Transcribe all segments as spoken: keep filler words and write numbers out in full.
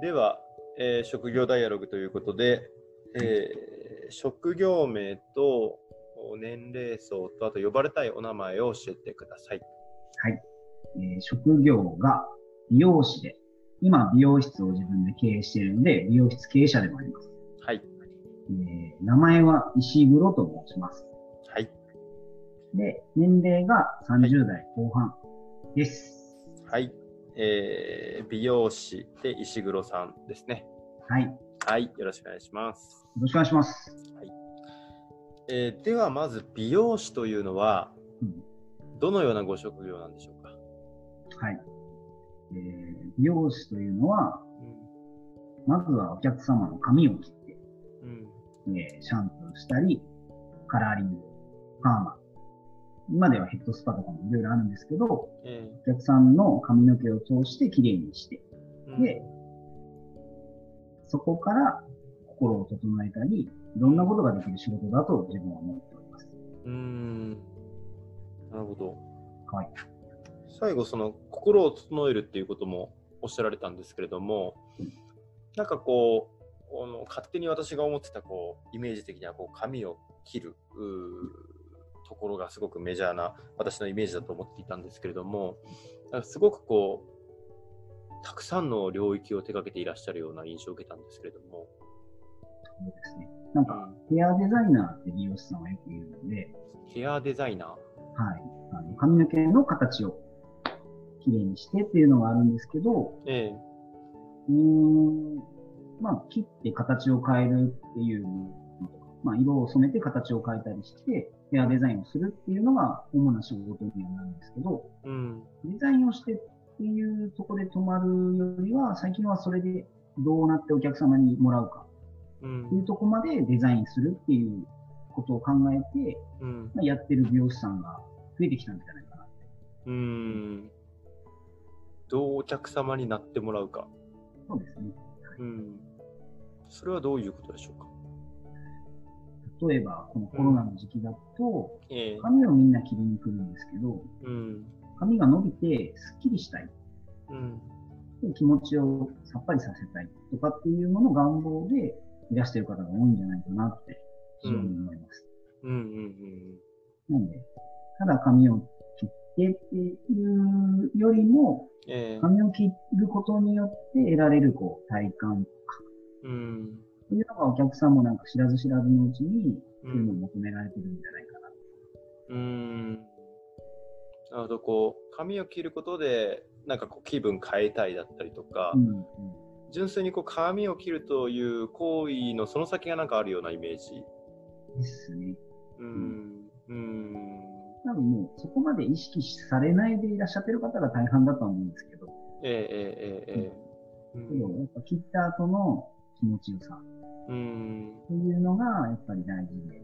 では、えー、職業ダイアログということで、えー、職業名と年齢層とあと呼ばれたいお名前を教えてください。はい、えー、職業が美容師で、今美容室を自分で経営しているので美容室経営者でもあります。はい、えー、名前は石黒と申します。はい。で、年齢がさんじゅう代後半です。はい、えー、美容師で石黒さんですね。はい。はい、よろしくお願いします。よろしくお願いします。はい。えー、ではまず美容師というのは、うん、どのようなご職業なんでしょうか。はい。えー、美容師というのは、うん、まずはお客様の髪を切って、うんえー、シャンプーしたり、カラーリング、パーマ、今ではヘッドスパとかもいろいろあるんですけど、えー、お客さんの髪の毛を通してきれいにして、うん、で、そこから心を整えたり、いろんなことができる仕事だと自分は思っております。うーん、なるほど。はい。最後、その心を整えるっていうこともおっしゃられたんですけれども、うん、なんかこう、あの勝手に私が思ってたこうイメージ的にはこう髪を切るところがすごくメジャーな私のイメージだと思っていたんですけれども、すごくこうたくさんの領域を手掛けていらっしゃるような印象を受けたんですけれども。そうですね。なんかヘアデザイナーって美容師さんはよく言うので、ヘアデザイナー、はい、あの髪の毛の形をきれいにしてっていうのがあるんですけど、ええ、うーん。まあ、切って形を変えるっていうのとか、まあ、色を染めて形を変えたりして、ヘアデザインをするっていうのが主な仕事にはなるんですけど、うん、デザインをしてっていうところで止まるよりは、最近はそれでどうなってお客様にもらうかっていうところまでデザインするっていうことを考えて、うんまあ、やってる美容師さんが増えてきたんじゃないかなって。うーん。どうお客様になってもらうか。そうですね。うん、それはどういうことでしょうか。例えばこのコロナの時期だと、うんえー、髪をみんな切りに来るんですけど、うん、髪が伸びてすっきりしたい、うん、気持ちをさっぱりさせたいとかっていうものを願望でいらしている方が多いんじゃないかなって非常に思います、うんうんうんうん、なのでただ髪を切ってっていうよりも髪を切ることによって得られるこう体感とか、うん、というのがお客さんもなんか知らず知らずのうちにそういうのを求められてるんじゃないかな。うん。なるほど、こう髪を切ることでなんかこう気分変えたいだったりとか、うんうん、純粋にこう髪を切るという行為のその先がなんかあるようなイメージですね。うん。うん。うん多分もうそこまで意識されないでいらっしゃってる方が大半だと思うんですけど、ええええええ、うん、やっぱ切った後の気持ちよさっていうのがやっぱり大事で、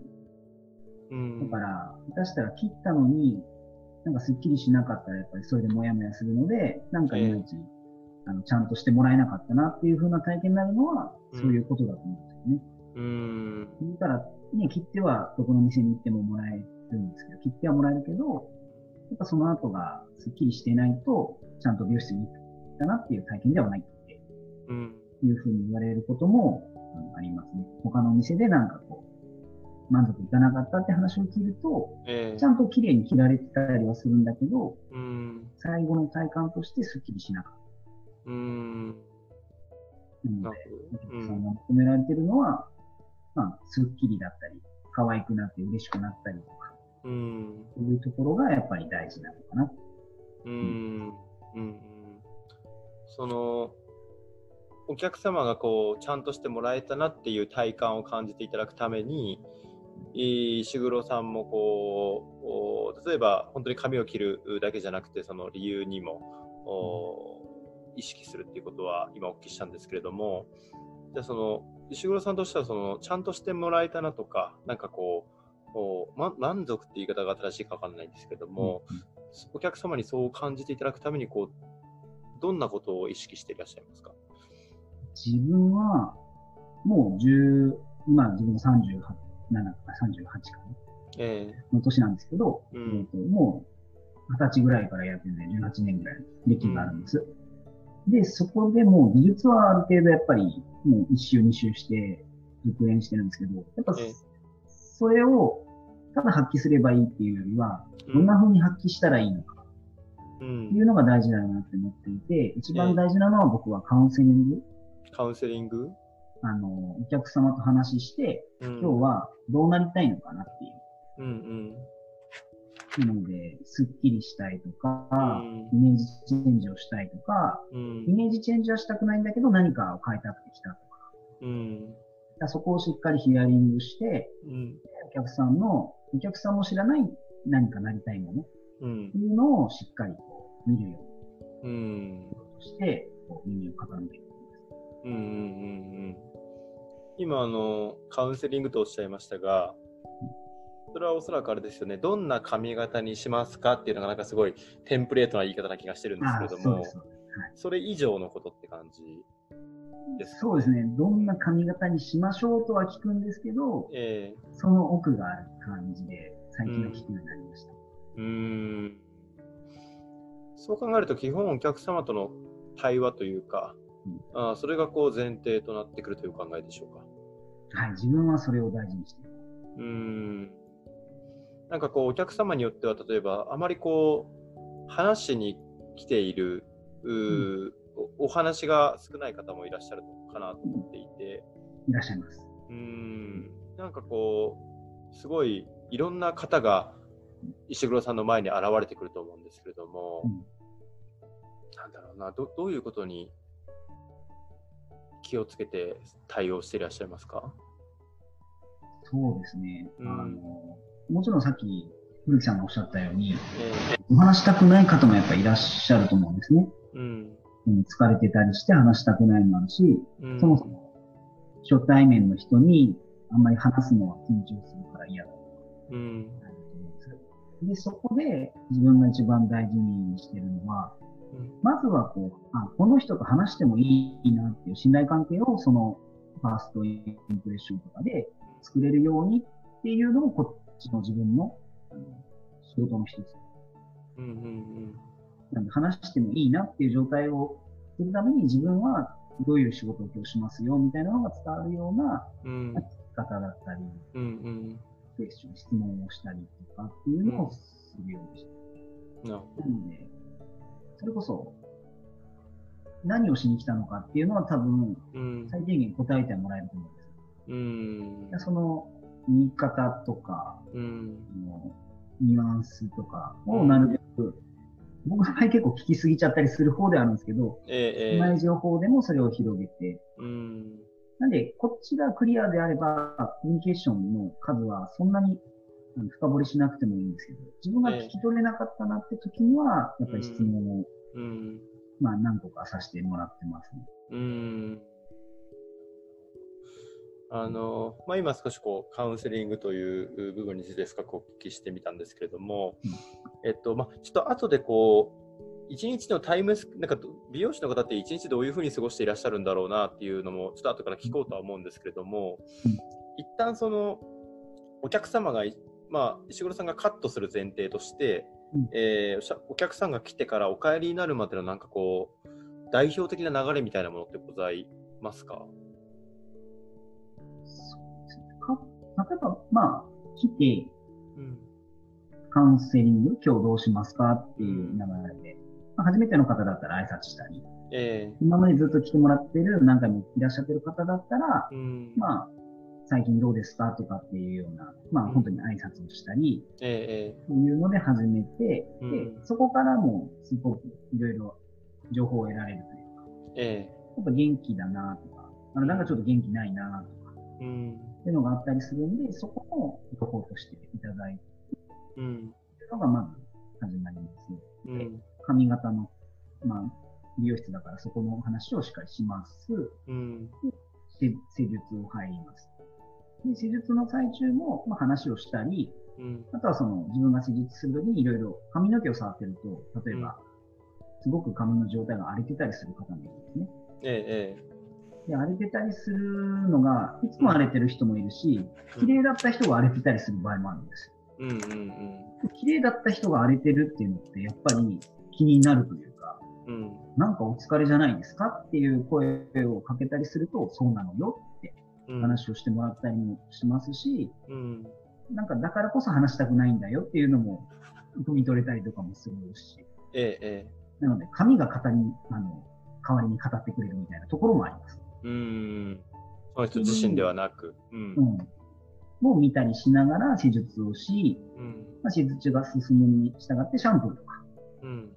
うん、だから下手したら切ったのになんかすっきりしなかったらやっぱりそれでモヤモヤするので、なんかいまいち、ええ、あのちゃんとしてもらえなかったなっていう風な体験になるのはそういうことだと思うんですよね。うん、だからね切ってはどこの店に行ってももらえるんですけど、切ってはもらえるけど、やっぱその後がすっきりしていないと、ちゃんと美容室に行ったなっていう体験ではないって、うん、いうふうに言われることも、うん、ありますね。他のお店でなんかこう、満足いかなかったって話を聞くと、えー、ちゃんと綺麗に切られてたりはするんだけど、うん、最後の体感としてすっきりしなかった。うん、なので、お客さんが求められてるのは、まあ、すっきりだったり、可愛くなって嬉しくなったりとか、うん、そういうところがやっぱり大事なのかな。うん、うん、そのお客様がこうちゃんとしてもらえたなっていう体感を感じていただくために、石黒さんもこう例えば本当に髪を切るだけじゃなくて、その理由にも、うん、意識するっていうことは今お聞きしたんですけれども、じゃあその石黒さんとしてはそのちゃんとしてもらえたなとか、なんかこうま、満足って言い方が正しいか分からないんですけども、うん、お客様にそう感じていただくためにこうどんなことを意識していらっしゃいますか？自分はもうじゅう今自分がさんじゅうはち、ななかさんじゅうはちかな、えー、の年なんですけど、うん、もうはたちぐらいからやってるのでじゅうはちねんぐらい歴があるんです、で、そこでもう技術はある程度やっぱりもう一周二周して熟練してるんですけど、やっぱそれをただ発揮すればいいっていうよりは、どんな風に発揮したらいいのかっていうのが大事だなって思っていて、一番大事なのは僕はカウンセリング。カウンセリングあの、お客様と話して、今日はどうなりたいのかなっていう。うんうんなので、スッキリしたいとか、イメージチェンジをしたいとか、うん、イメージチェンジはしたくないんだけど何かを変えたくてきたとか。うん、だそこをしっかりヒアリングして、うん、お客さんの、お客さんも知らない何かなりたいもの、うん、っていうのをしっかりこう見るようにして、こう耳を傾けるんです。うんうんうんうん、今あの、カウンセリングとおっしゃいましたが、それはおそらくあれですよね。どんな髪型にしますかっていうのがなんかすごいテンプレートな言い方な気がしてるんですけれども、ああ、そうですね。はい、それ以上のことって感じですか？そうですね。どんな髪型にしましょうとは聞くんですけど、えー、その奥がある感じで最近は聞くようになりました。うん、うーん。そう考えると基本お客様との対話というか、うん、あそれがこう前提となってくるという考えでしょうか？はい、自分はそれを大事にしている。うーん。なんかこうお客様によっては例えばあまりこう話しに来ている、うん、お, お話が少ない方もいらっしゃるかなと思っていて、いらっしゃいます。うーんなんかこうすごいいろんな方が石黒さんの前に現れてくると思うんですけれども、うん、なんだろうな ど, どういうことに気をつけて対応していらっしゃいますか？そうですね、うん、あのもちろんさっき古木さんがおっしゃったように、お話したくない方もやっぱりいらっしゃると思うんですね。うん、疲れてたりして話したくないのあるし、うん、そもそも初対面の人にあんまり話すのは緊張するから嫌だとか、うん、でそこで自分が一番大事にしてるのは、うん、まずはこうあこの人と話してもいいなっていう信頼関係をそのファーストインプレッションとかで作れるようにっていうのをこの自分の仕事の一つ、うんうんうん、なんで話してもいいなっていう状態をするために自分はどういう仕事を今日しますよみたいなのが伝わるような聞き方だったり、うんうんうん、質問をしたりとかっていうのをするようにして、うん、なのでそれこそ何をしに来たのかっていうのは多分最低限答えてもらえると思うんです、うんうん、その言い方とか、うん、ニュアンスとかをなるべく、うん、僕の場合結構聞きすぎちゃったりする方ではあるんですけど、ええ、同じ情報でもそれを広げて、うん、なんでこっちがクリアであればコミュニケーションの数はそんなに深掘りしなくてもいいんですけど、自分が聞き取れなかったなって時にはやっぱり質問を、うん、まあ何個かさせてもらってますね。うんあのまあ、今少しこうカウンセリングという部分について深くお聞きしてみたんですけれども、えっとまあ、ちょっと後でこう一日のタイムスなんか美容師の方って一日どういうふうに過ごしていらっしゃるんだろうなっていうのもちょっと後から聞こうとは思うんですけれども、一旦そのお客様が、まあ、石黒さんがカットする前提として、えー、お客さんが来てからお帰りになるまでのなんかこう代表的な流れみたいなものってございますか？例えば、まあ、来て、うん、カウンセリング、今日どうしますかっていう流れで、まあ、初めての方だったら挨拶したり、えー、今までずっと来てもらってる、何回もいらっしゃってる方だったら、うん、まあ、最近どうですかとかっていうような、まあ、本当に挨拶をしたり、うん、えー、というので始めて、うん、で、そこからも、すごくいろいろ情報を得られるというか、えー、やっぱ元気だなとか、あのなんかちょっと元気ないなとか、うんっていうのがあったりするんで、そこも情報としていただいて、うん、っていうのがまず始まりますね。うん、髪型の、まあ、美容室だからそこの話をしっかりします。うん、で施術を入ります。で施術の最中も、まあ、話をしたり、うん、あとはその自分が施術するときにいろいろ髪の毛を触ってると、例えば、うん、すごく髪の状態が荒れてたりする方もいるんですね。ええで荒れてたりするのがいつも荒れてる人もいるし、綺麗だった人が荒れてたりする場合もあるんです。うんうんうん。綺麗だった人が荒れてるっていうのってやっぱり気になるというか、うん、なんかお疲れじゃないですかっていう声をかけたりすると、そうなのよって話をしてもらったりもしますし、うん、なんかだからこそ話したくないんだよっていうのも汲み取れたりとかもするし、ええ、なので紙が語りあの代わりに語ってくれるみたいなところもあります。うん、その人自身ではなく、うんうん、もう見たりしながら施術をし、うんまあ、施術が進むに従ってシャンプーとか、うん、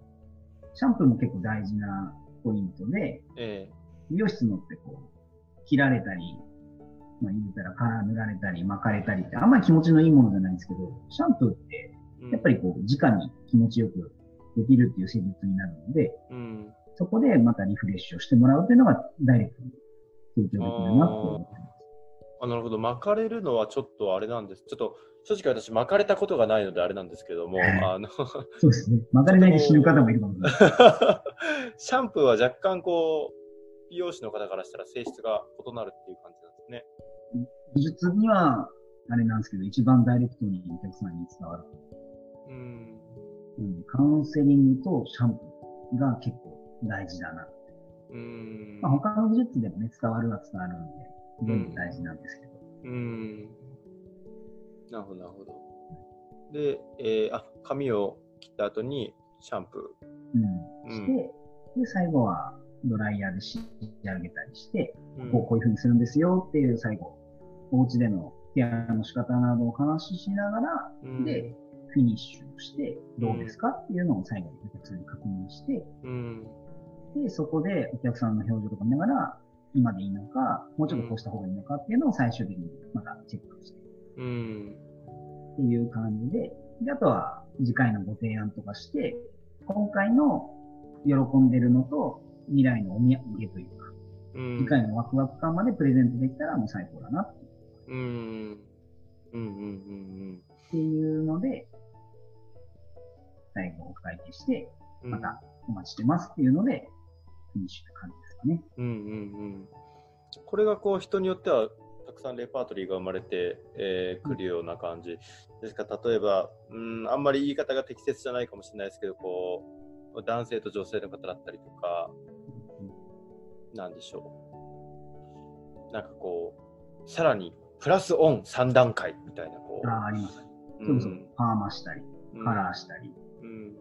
シャンプーも結構大事なポイントで、ええ、美容室のってこう切られたり、まあ、言うたら絡められたり巻かれたりってあんまり気持ちのいいものじゃないんですけど、シャンプーってやっぱりこう直に気持ちよくできるっていう施術になるので、うん、そこでまたリフレッシュをしてもらうっていうのがダイレクトに提供できるなって思ってます。あ、なるほど。巻かれるのはちょっとあれなんです。ちょっと正直私巻かれたことがないのであれなんですけども、あのそうですね。巻かれないで死ぬ方もいるかもしれない。シャンプーは若干こう美容師の方からしたら性質が異なるっていう感じなんですね。技術にはあれなんですけど、一番ダイレクトにお客さんに伝わる。うん。うん、カウンセリングとシャンプーが結構大事だなって。うん。まあ、他の技術でもね、伝わるは伝わるんで。うん、大事なんですけど。うん。なるほど、なるほど。で、えー、あ、髪を切った後にシャンプー。うん。して、うん、で、最後はドライヤーで仕上げたりして、うん、こう、こういう風にするんですよっていう最後、お家でのケアの仕方などをお話ししながら、うん、で、フィニッシュして、どうですかっていうのを最後にお客さんに確認して、うん、で、そこでお客さんの表情とか見ながら、今でいいのか、もうちょっとこうした方がいいのかっていうのを最終的にまたチェックして、うん、っていう感じで、で、あとは次回のご提案とかして、今回の喜んでるのと未来のお土産というか、うん、次回のワクワク感までプレゼントできたらもう最高だなっていう。うん。うんうんうんうん。っていうので、最後お会計して、またお待ちしてますっていうので、フィニッシュって感じです。ね、うんうんうん、これがこう人によってはたくさんレパートリーが生まれてく、えー、るような感じですか。例えばうんあんまり言い方が適切じゃないかもしれないですけど、こう男性と女性の方だったりとか、なんでしょう、なんかこうさらにプラスオンさんだんかいみたいな、こうあありますね、うん、そもそもパーマしたり、うん、カラーしたり、うんま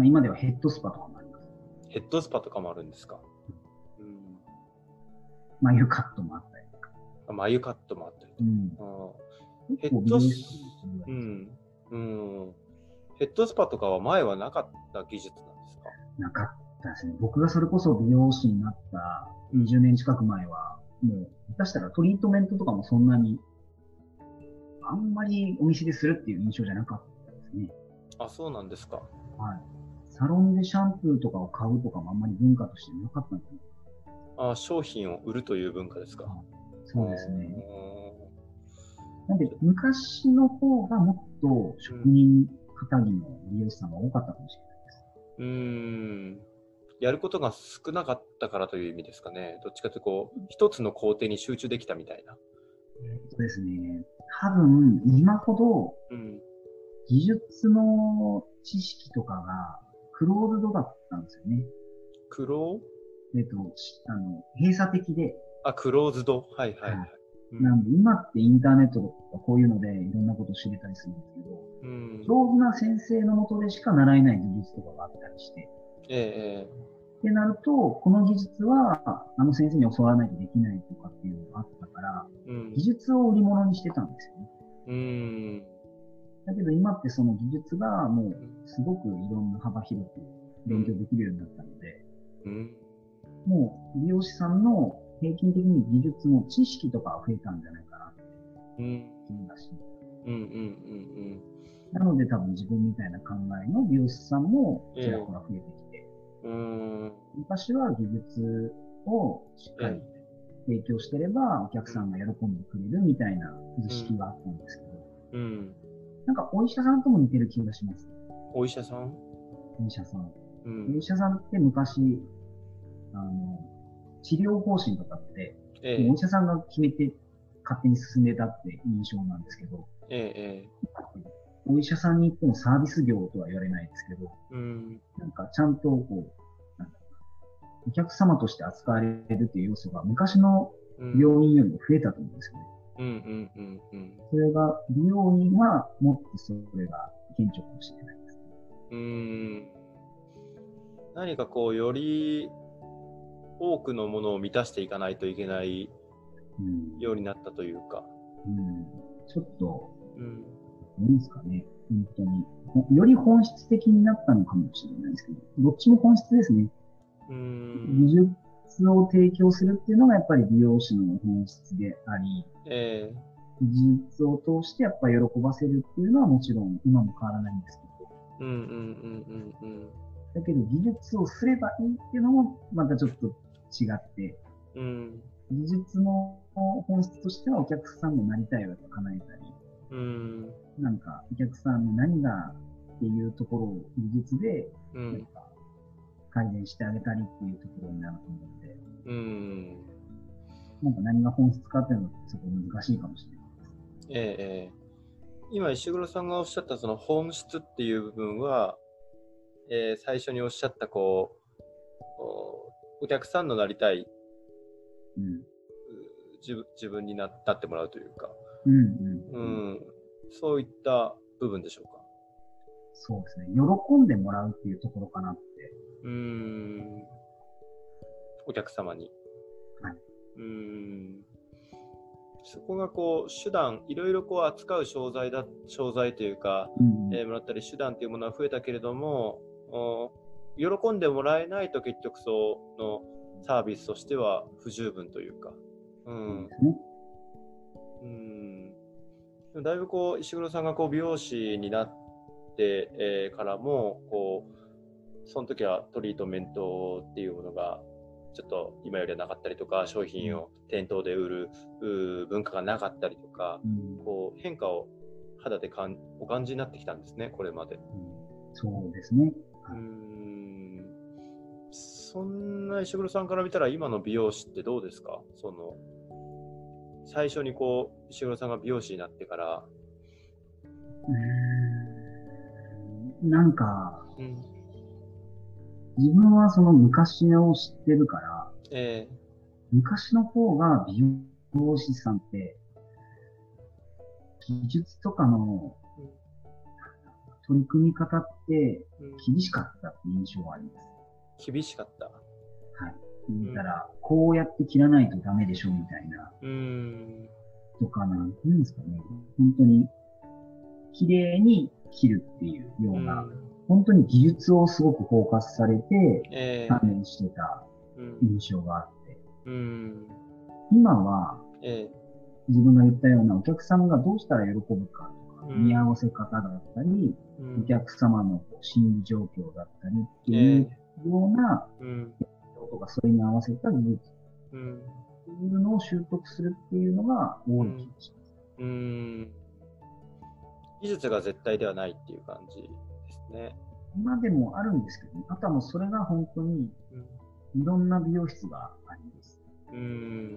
あ、今ではヘッドスパとかもあります。ヘッドスパとかもあるんですか。眉カットもあったりとか。眉カットもあったりとか。うん、ヘッドス、うんうん、ヘッドスパとかは前はなかった技術なんですか。なかったですね。僕がそれこそ美容師になったにじゅうねん近く前は、もう下手したらトリートメントとかもそんなに、あんまりお店でするっていう印象じゃなかったですね。あ、そうなんですか。はい。サロンでシャンプーとかを買うとかもあんまり文化としてなかったんですね。あ、商品を売るという文化ですか。そうですね。なんで昔の方がもっと職人方にの美容師さんが多かったかもしれないです。うーん。やることが少なかったからという意味ですかね。どっちかというとこう一つの工程に集中できたみたいな。そうですね。多分今ほど技術の知識とかがクローズドだったんですよね。クロー？えっと、あの、閉鎖的で。あ、クローズド。はいはい、はいうん。なんで、今ってインターネットとかこういうのでいろんなことを知れたりするんですけど、うん、上手な先生の下でしか習えない技術とかがあったりして。ええー。ってなると、この技術は、あの先生に教わらないとできないとかっていうのがあったから、うん、技術を売り物にしてたんですよね。うん。だけど今ってその技術がもう、すごくいろんな幅広く勉強できるようになったので、うんうんもう美容師さんの平均的に技術の知識とかは増えたんじゃないかなって気がします。うんうんうんうん。なので多分自分みたいな考えの美容師さんもちらほら増えてきて、えー、うーん昔は技術をしっかり提供してればお客さんが喜んでくれるみたいな図式はあったんですけど、うんうん、なんかお医者さんとも似てる気がします。お医者さん？お医者さん。うん、お医者さんって昔あの治療方針とかって、ええ、お医者さんが決めて勝手に進んでたって印象なんですけど、ええ、お医者さんに行ってもサービス業とは言われないですけど、うん、なんかちゃんとこうなんかお客様として扱われるという要素が昔の病院よりも増えたと思うんですよね。うんうんうんうん、それが美容院はもっとそれが顕著かもしれないですね。うーん、何かこうより多くのものを満たしていかないといけないようになったというか、うんうん、ちょっと、うん、何ですかね、本当により本質的になったのかもしれないですけど、どっちも本質ですね。うーん、技術を提供するっていうのがやっぱり美容師の本質であり、えー、技術を通してやっぱり喜ばせるっていうのはもちろん今も変わらないんですけど、うんうんうんうんうん、だけど技術をすればいいっていうのもまたちょっと違って、うん、技術の本質としてはお客さんのなりたいを叶えたり、うん、なんかお客さんの何がっていうところを技術でなんか改善してあげたりっていうところになると思うので、うん、なんか何が本質かっていうのはちょっと難しいかもしれないです。ええ、今石黒さんがおっしゃったその本質っていう部分は、えー、最初におっしゃったこう お, お客さんのなりたい、うん、自, 自分になってもらうというか、うんうんうんうん、そういった部分でしょうか。そうですね、喜んでもらうっていうところかなって。うーん、お客様に、はい、うーん、そこがこう手段、いろいろこう扱う商材だ商材というか、うんえー、もらったり手段というものは増えたけれども、喜んでもらえないと結局そのサービスとしては不十分というか、うん、うん、うん、だいぶこう石黒さんがこう美容師になって、えー、からもこうその時はトリートメントっていうものがちょっと今よりはなかったりとか、商品を店頭で売る文化がなかったりとか、うん、こう変化を肌でかんお感じになってきたんですね、これまで、うん、そうですね、はい、うーん、そんな石黒さんから見たら今の美容師ってどうですか？その最初にこう石黒さんが美容師になってからうーんなんか、うん自分はその昔を知ってるから、えー、昔の方が美容師さんって技術とかの取り組み方って厳しかったって印象はあります。厳しかった。はい。言ったら、うん、こうやって切らないとダメでしょみたいな。うーんとかなんていうんですかね。本当に綺麗に切るっていうような。う本当に技術をすごくフォーカスされて鍛錬してた印象があって、えーうん、今は、えー、自分が言ったようなお客さんがどうしたら喜ぶかとか、うん、見合わせ方だったり、うん、お客様の心理状況だったりっていうような、えーうん、とかそれに合わせた技術っていうのを習得するっていうのが多い気がします、うんうん、技術が絶対ではないっていう感じね、今でもあるんですけど、ね、あとはもうそれが本当にいろんな美容室があります。うーん、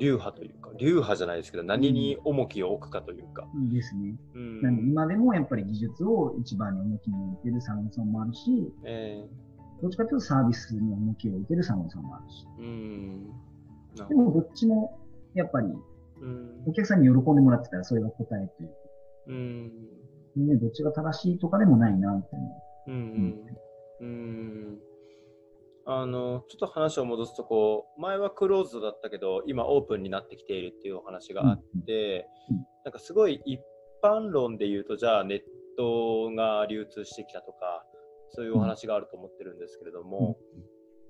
流派というか、流派じゃないですけど、何に重きを置くかというか。うん、ですね。うん、なんで今でもやっぱり技術を一番に重きに置いてるサロンさんもあるし、えー、どっちかというとサービスに重きを置いてるサロンさんもあるし、うーん、でもどっちもやっぱりお客さんに喜んでもらってたらそれが答えという。うーんね、どっちが正しいとかでもないなって思う。うんうん。うん。あのちょっと話を戻すとこう前はクローズドだったけど今オープンになってきているっていうお話があって、うんうん、なんかすごい一般論で言うとじゃあネットが流通してきたとかそういうお話があると思ってるんですけれども、うんう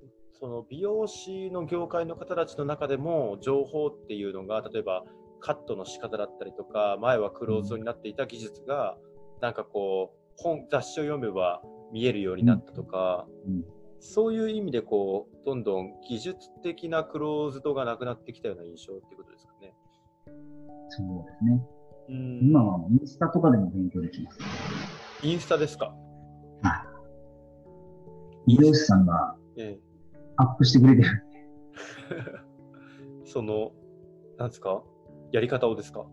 ん、その美容師の業界の方たちの中でも情報っていうのが例えばカットの仕方だったりとか前はクローズドになっていた技術がなんかこう本雑誌を読めば見えるようになったとか、うんうん、そういう意味でこうどんどん技術的なクローズドがなくなってきたような印象っていうことですかね。そうですね。うん今はインスタとかでも勉強できます。インスタですか？はい。美容師さんがアップしてくれてるんで、ええ、そのなんですかやり方をですか？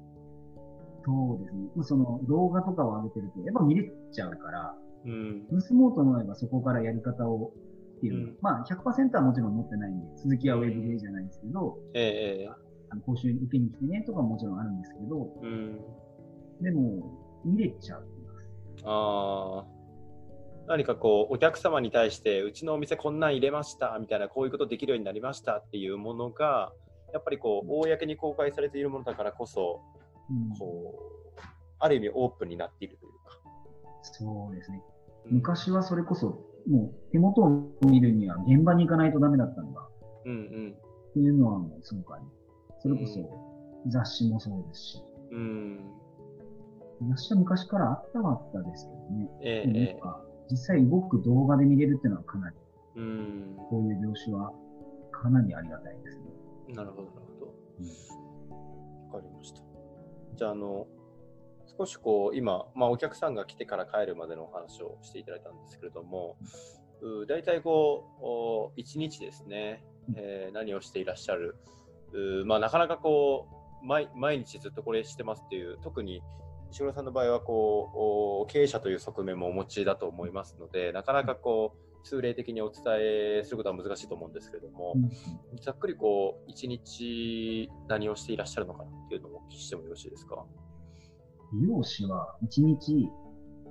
そうですね。その動画とかを上げてるとやっぱ見れちゃうから、うん、盗もうと思えばそこからやり方をっていうの、うん、まあ ひゃくパーセント はもちろん持ってないんで、続きはウェブでじゃないんですけど、えー、あの講習受けに来てねとかももちろんあるんですけど、うん、でも見れちゃう。あ何かこうお客様に対してうちのお店こんなん入れましたみたいなこういうことできるようになりましたっていうものがやっぱりこう公に公開されているものだからこそ、うん、こうある意味オープンになっているというか。そうですね、うん、昔はそれこそもう手元を見るには現場に行かないとダメだったのが、うんうん、っていうのはもうすごくあります。それこそ雑誌もそうですし、うんうん私は昔からあったはあったですけどね、えー、でも実際動く動画で見れるっていうのはかなり、うん、こういう業種はかなりありがたいですね。なるほどなるほど、うん、分かりました。じゃあ、あの少しこう今、まあ、お客さんが来てから帰るまでのお話をしていただいたんですけれども、うん、だいたいこういちにちですね、うんえー、何をしていらっしゃる、まあ、なかなかこう 毎, 毎日ずっとこれしてますっていう、特に石黒さんの場合はこう経営者という側面もお持ちだと思いますので、なかなかこう通例的にお伝えすることは難しいと思うんですけれども、うん、ざっくりこういちにち何をしていらっしゃるのかというのをお聞きしてもよろしいですか。美容師はいちにち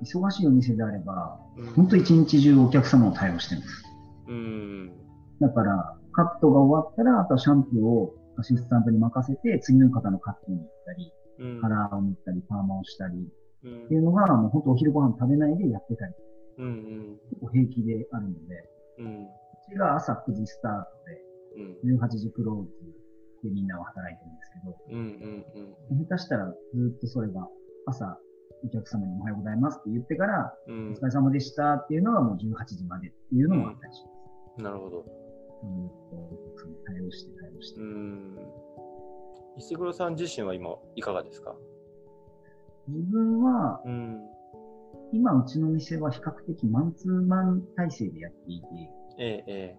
忙しいお店であれば、うん、本当いちにち中お客様を対応しています、うん、だからカットが終わったらあとはシャンプーをアシスタントに任せて次の方のカットに行ったりカラーを塗ったり、パーマをしたり、うん、っていうのが、もう本当お昼ご飯食べないでやってたり、うんうん、結構平気であるので、うん、うちが朝くじスタートで、うん、じゅうはちじクローズでみんなは働いてるんですけど、うんうんうん、下手したらずっとそれが朝お客様におはようございますって言ってから、うん、お疲れ様でしたっていうのはもうじゅうはちじまでっていうのもあったりします。うん、なるほど。うん、お客様に対応して対応して。うん石黒さん自身は今いかがですか？自分は、うん、今うちの店は比較的マンツーマン体制でやっていて、えええ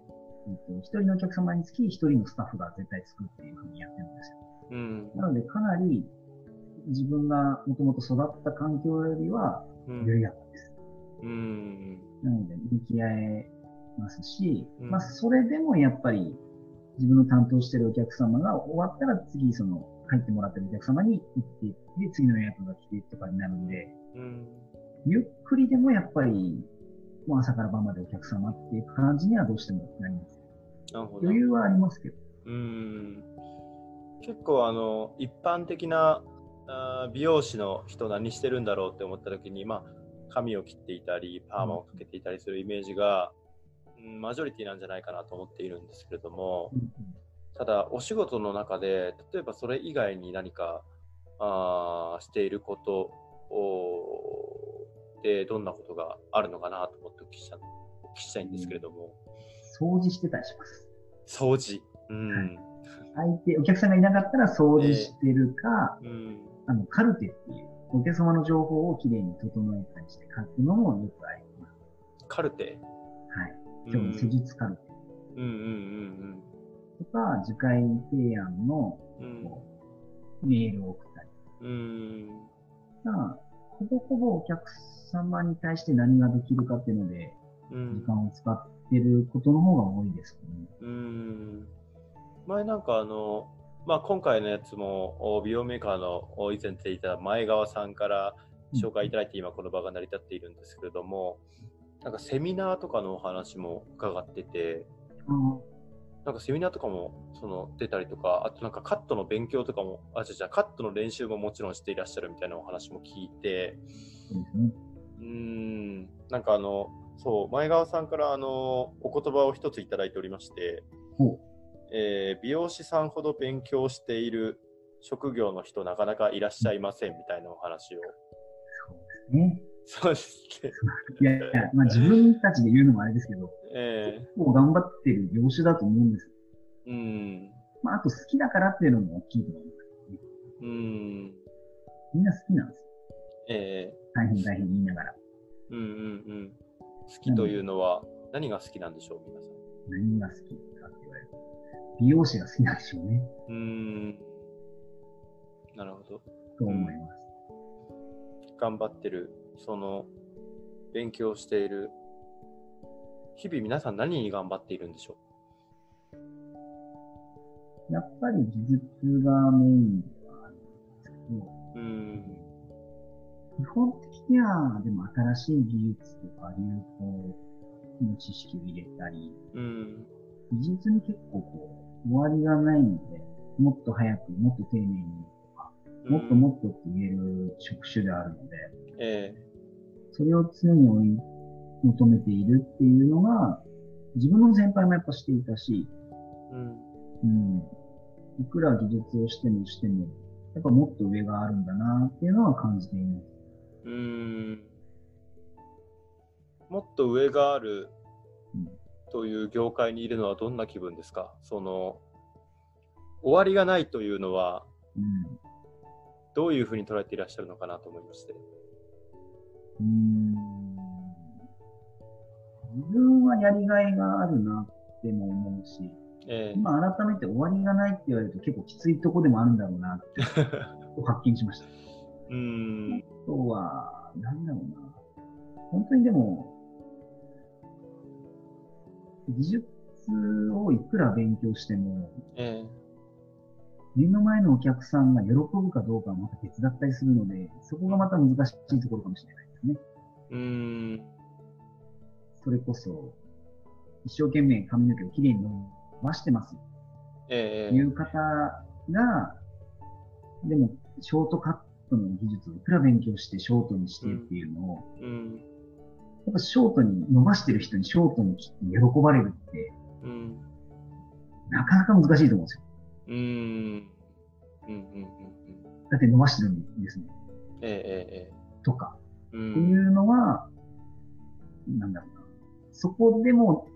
ー、ひとりのお客様につきひとりのスタッフが絶対つくっていうふうにやってるんですよ、うん、なのでかなり自分がもともと育った環境よりは緩やかです、うん、なので向き合えますし、うんまあ、それでもやっぱり自分の担当してるお客様が終わったら次その入ってもらってるお客様に行っていって次の予約が来てとかになるんで、うん、ゆっくりでもやっぱりもう朝から晩までお客様っていう感じにはどうしてもなります。なるほど。余裕はありますけど、うん結構あの一般的な美容師の人何してるんだろうって思った時に、まあ、髪を切っていたりパーマをかけていたりするイメージが、うんマジョリティなんじゃないかなと思っているんですけれども、うんうん、ただお仕事の中で例えばそれ以外に何かあしていることでどんなことがあるのかなと思ってお聞きした、お聞きしたいんですけれども、うん、掃除してたりします。掃除、うんはい、相手お客さんがいなかったら掃除してるか、えーうん、あのカルテっていうお客様の情報をきれいに整えたりして書くのもよくあります。カルテはい今日の施術カルテとか次回提案のこう、うん、メールを送ったり、うん、まあほぼほぼお客様に対して何ができるかっていうので、うん、時間を使ってることの方が多いですね。うん前なんかあの、まあ、今回のやつも美容メーカーの以前出ていた前川さんから紹介いただいて、うん、今この場が成り立っているんですけれども、なんかセミナーとかのお話も伺ってて、うん、なんかセミナーとかもその出たりとか、あとなんかカットの勉強とかも、あ、じゃじゃカットの練習ももちろんしていらっしゃるみたいなお話も聞いて、うん、うーんなんかあのそう前川さんからあのお言葉を一ついただいておりまして、うんえー、美容師さんほど勉強している職業の人なかなかいらっしゃいませんみたいなお話を。そうですね。そうですね。いやいや、まあ、自分たちで言うのもあれですけど、えー、結構頑張ってる業種だと思うんです。うん。まあ、あと好きだからっていうのも大きいと思いますね。うん。みんな好きなんですよ。えー、大変大変言いながら。うんうんうん。好きというのは何が好きなんでしょう、皆さん。何が好きかって言われる。美容師が好きなんでしょうね。うん。なるほど。と思います。うん、頑張ってる。その勉強している日々皆さん何に頑張っているんでしょう？やっぱり技術がメインではあるんですけど、うん、基本的にはでも新しい技術とか流行の知識を入れたり、うん、技術に結構こう終わりがないので、もっと早くもっと丁寧にとか、うん、もっともっとって言える職種であるので、えー、それを常に追い求めているっていうのが自分の先輩もやっぱしていたし、うんうん、いくら技術をしてもしてもやっぱもっと上があるんだなっていうのは感じています。うーん、もっと上があるという業界にいるのはどんな気分ですか？その終わりがないというのは、うん、どういうふうに捉えていらっしゃるのかなと思いまして。うーん、自分はやりがいがあるなっても思うし、えー、今改めて終わりがないって言われると結構きついとこでもあるんだろうなって発見しました。うーん、あとは、なんだろうな。本当にでも、技術をいくら勉強しても、ええ、目の前のお客さんが喜ぶかどうかはまた別だったりするので、そこがまた難しいところかもしれないですね。うーん。それこそ、一生懸命髪の毛をきれいに伸ばしてます。ええ。いう方が、でも、ショートカット、の技術をいくら勉強してショートにしてっていうのを、うんうん、やっぱショートに伸ばしてる人にショートに切って喜ばれるって、うん、なかなか難しいと思うんですよ。うーん、うんうんうんうん、だって伸ばしてるんですね、ええええとか、うん、っていうのはなんだろうな、そこでも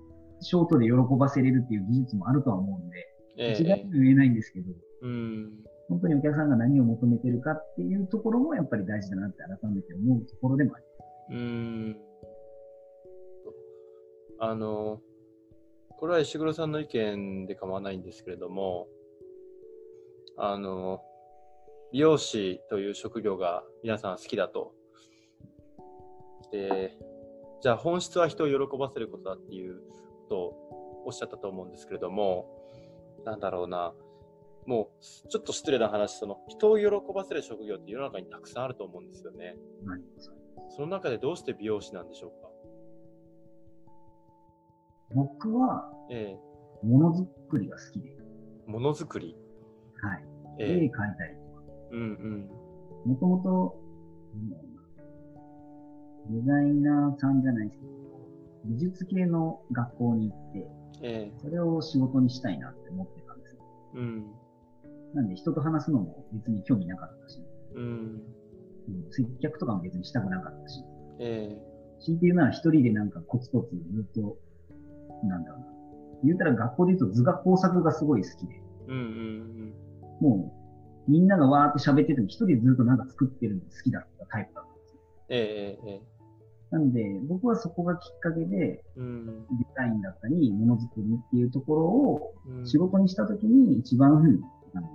ショートで喜ばせれるっていう技術もあるとは思うんで、ええ、一概に言えないんですけど、うん、本当にお客さんが何を求めてるかっていうところもやっぱり大事だなって改めて思うところでもあります。うーん、あのこれは石黒さんの意見で構わないんですけれども、あの美容師という職業が皆さん好きだと、でじゃあ本質は人を喜ばせることだっていうことをおっしゃったと思うんですけれども、なんだろうな、もうちょっと失礼な話、その人を喜ばせる職業って世の中にたくさんあると思うんですよね。はい、その中でどうして美容師なんでしょうか？僕は、ええ、ものづくりが好きで。ものづくり、はい、ええ、絵描いたりとか、うんうん、もともとデザイナーさんじゃないですけど美術系の学校に行って、ええ、それを仕事にしたいなって思ってたんですよ。うん、なんで人と話すのも別に興味なかったし、うん、接客とかも別にしたくなかったし、えー、強いて言うなら一人でなんかコツコツずっと、なんだろうな、言うたら学校で言うと図画工作がすごい好きで、うんうんうん、もうみんながわーって喋ってても一人でずっとなんか作ってるの好きだったタイプだったんですよ。えーえー、なんで僕はそこがきっかけで、うん、デザインだったりものづくりっていうところを仕事にしたときに一番あの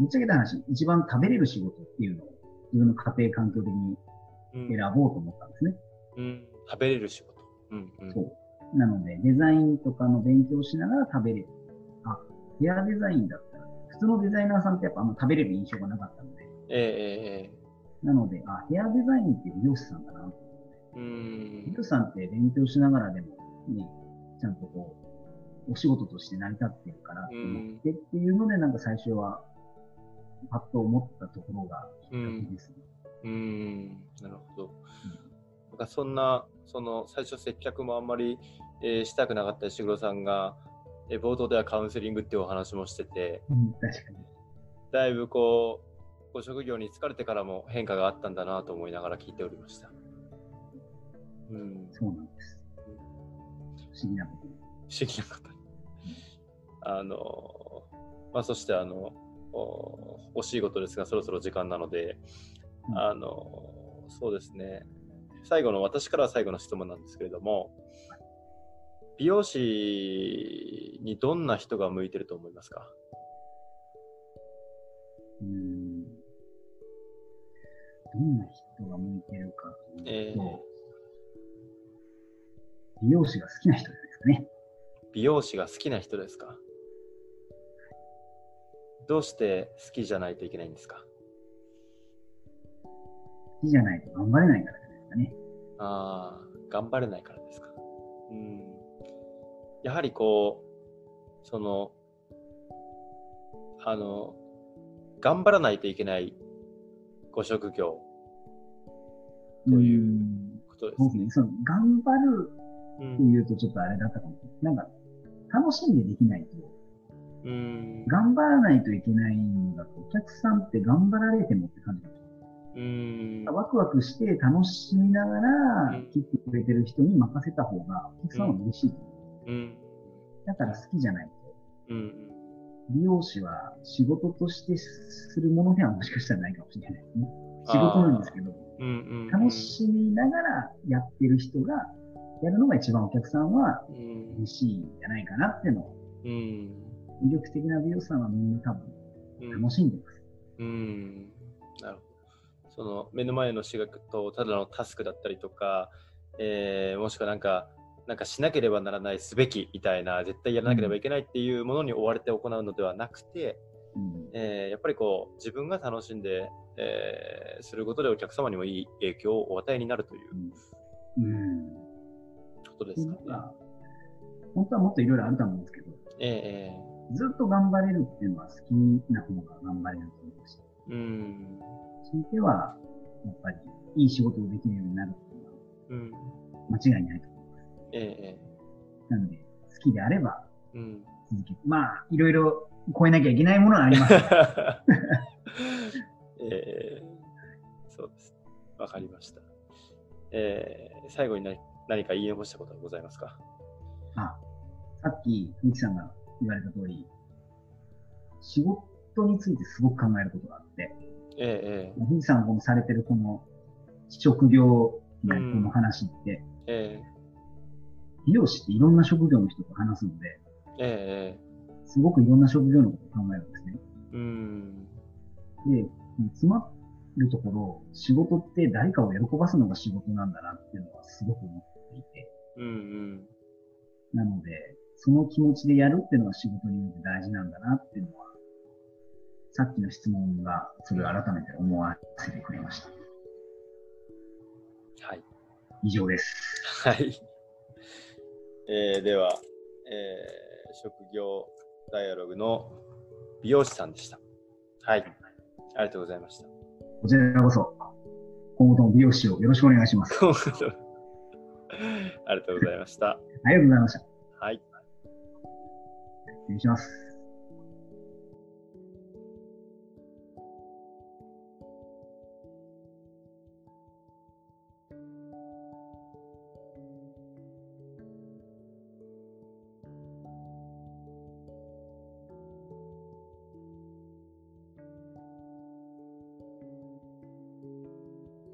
ぶっちゃけた話、一番食べれる仕事っていうのを自分の家庭環境的に選ぼうと思ったんですね。うんうん、食べれる仕事、うんうん、そうなのでデザインとかの勉強をしながら食べれる、あ、ヘアデザインだったら普通のデザイナーさんってやっぱあんま食べれる印象がなかったので、えー、なのであ、ヘアデザインって美容師さんだなと思って、うん、美容師さんって勉強しながらでも、ね、ちゃんとこうお仕事として成り立ってるからって思ってっていうので、なんか最初はパッと思ったところがきっかけですね。うん、うん、なるほど。うん、なんかそんなその最初接客もあんまり、えー、したくなかった石黒さんが、えー、冒頭ではカウンセリングっていうお話もしてて、うん、確かにだいぶこうご職業に疲れてからも変化があったんだなと思いながら聞いておりました。うん、そうなんです。不思議なこと。不思議なこと。あのまあ、そしてあの お, お仕事ですがそろそろ時間なので、うん、あのそうですね、最後の私から最後の質問なんですけれども、美容師にどんな人が向いてると思いますか？うーん、どんな人が向いてるかというと、えー、美容師が好きな人ですかね。美容師が好きな人ですか。どうして好きじゃないといけないんですか。好きじゃないと頑張れないからですかね。ああ、頑張れないからですか。うん。やはりこう、その、あの、頑張らないといけないご職業ということですね。そうですね。頑張るっていうとちょっとあれだったかもしれない。なんか楽しんでできないと、うん、頑張らないといけないのだとお客さんって頑張られてもって感じだと、うん、ワクワクして楽しみながら切ってくれてる人に任せた方がお客さんは嬉しい、うんうん、だから好きじゃないと、うん、美容師は仕事としてするものではもしかしたらないかもしれないですね。仕事なんですけど、うんうんうん、楽しみながらやってる人がやるのが一番お客さんは嬉しいんじゃないかなっていうのを、うん、魅力的な美容師さんはみんな多分楽しんでます、うんうん、なるほど。その目の前の仕事とただのタスクだったりとか、えー、もしくはなんかなんかしなければならないすべきみたいな絶対やらなければいけないっていうものに追われて行うのではなくて、うんえー、やっぱりこう自分が楽しんで、えー、することでお客様にもいい影響をお与えになるという、うんうん、ことですかね。本当はもっといろいろあると思うんですけど、えー、ずっと頑張れるっていうのは好きな方が頑張れると思うし、うん、それではやっぱりいい仕事をできるようになるっていうのは間違いないと。ええ、なので好きであれば続け、うん、まあいろいろ超えなきゃいけないものはあります、えー、そうです。わかりました、えー、最後に 何, 何か言い残したことはございますか。あ、さっきミキさんが言われた通り仕事についてすごく考えることがあって、ええ、ミキさんもされてるこの職業のこの話って、うんええ美容師っていろんな職業の人と話すので、えー、すごくいろんな職業のことを考えるんですね。うんで、詰まるところ、仕事って誰かを喜ばすのが仕事なんだなっていうのはすごく思っていて、うんうん、なので、その気持ちでやるっていうのは仕事において大事なんだなっていうのは、さっきの質問がそれを改めて思わせてくれました。はい。以上です。はい。えー、では、えー、職業ダイアログの美容師さんでした。はい、ありがとうございました。こちらこそ、今後とも美容師をよろしくお願いします。ありがとうございました。ありがとうございました。はい。失礼します。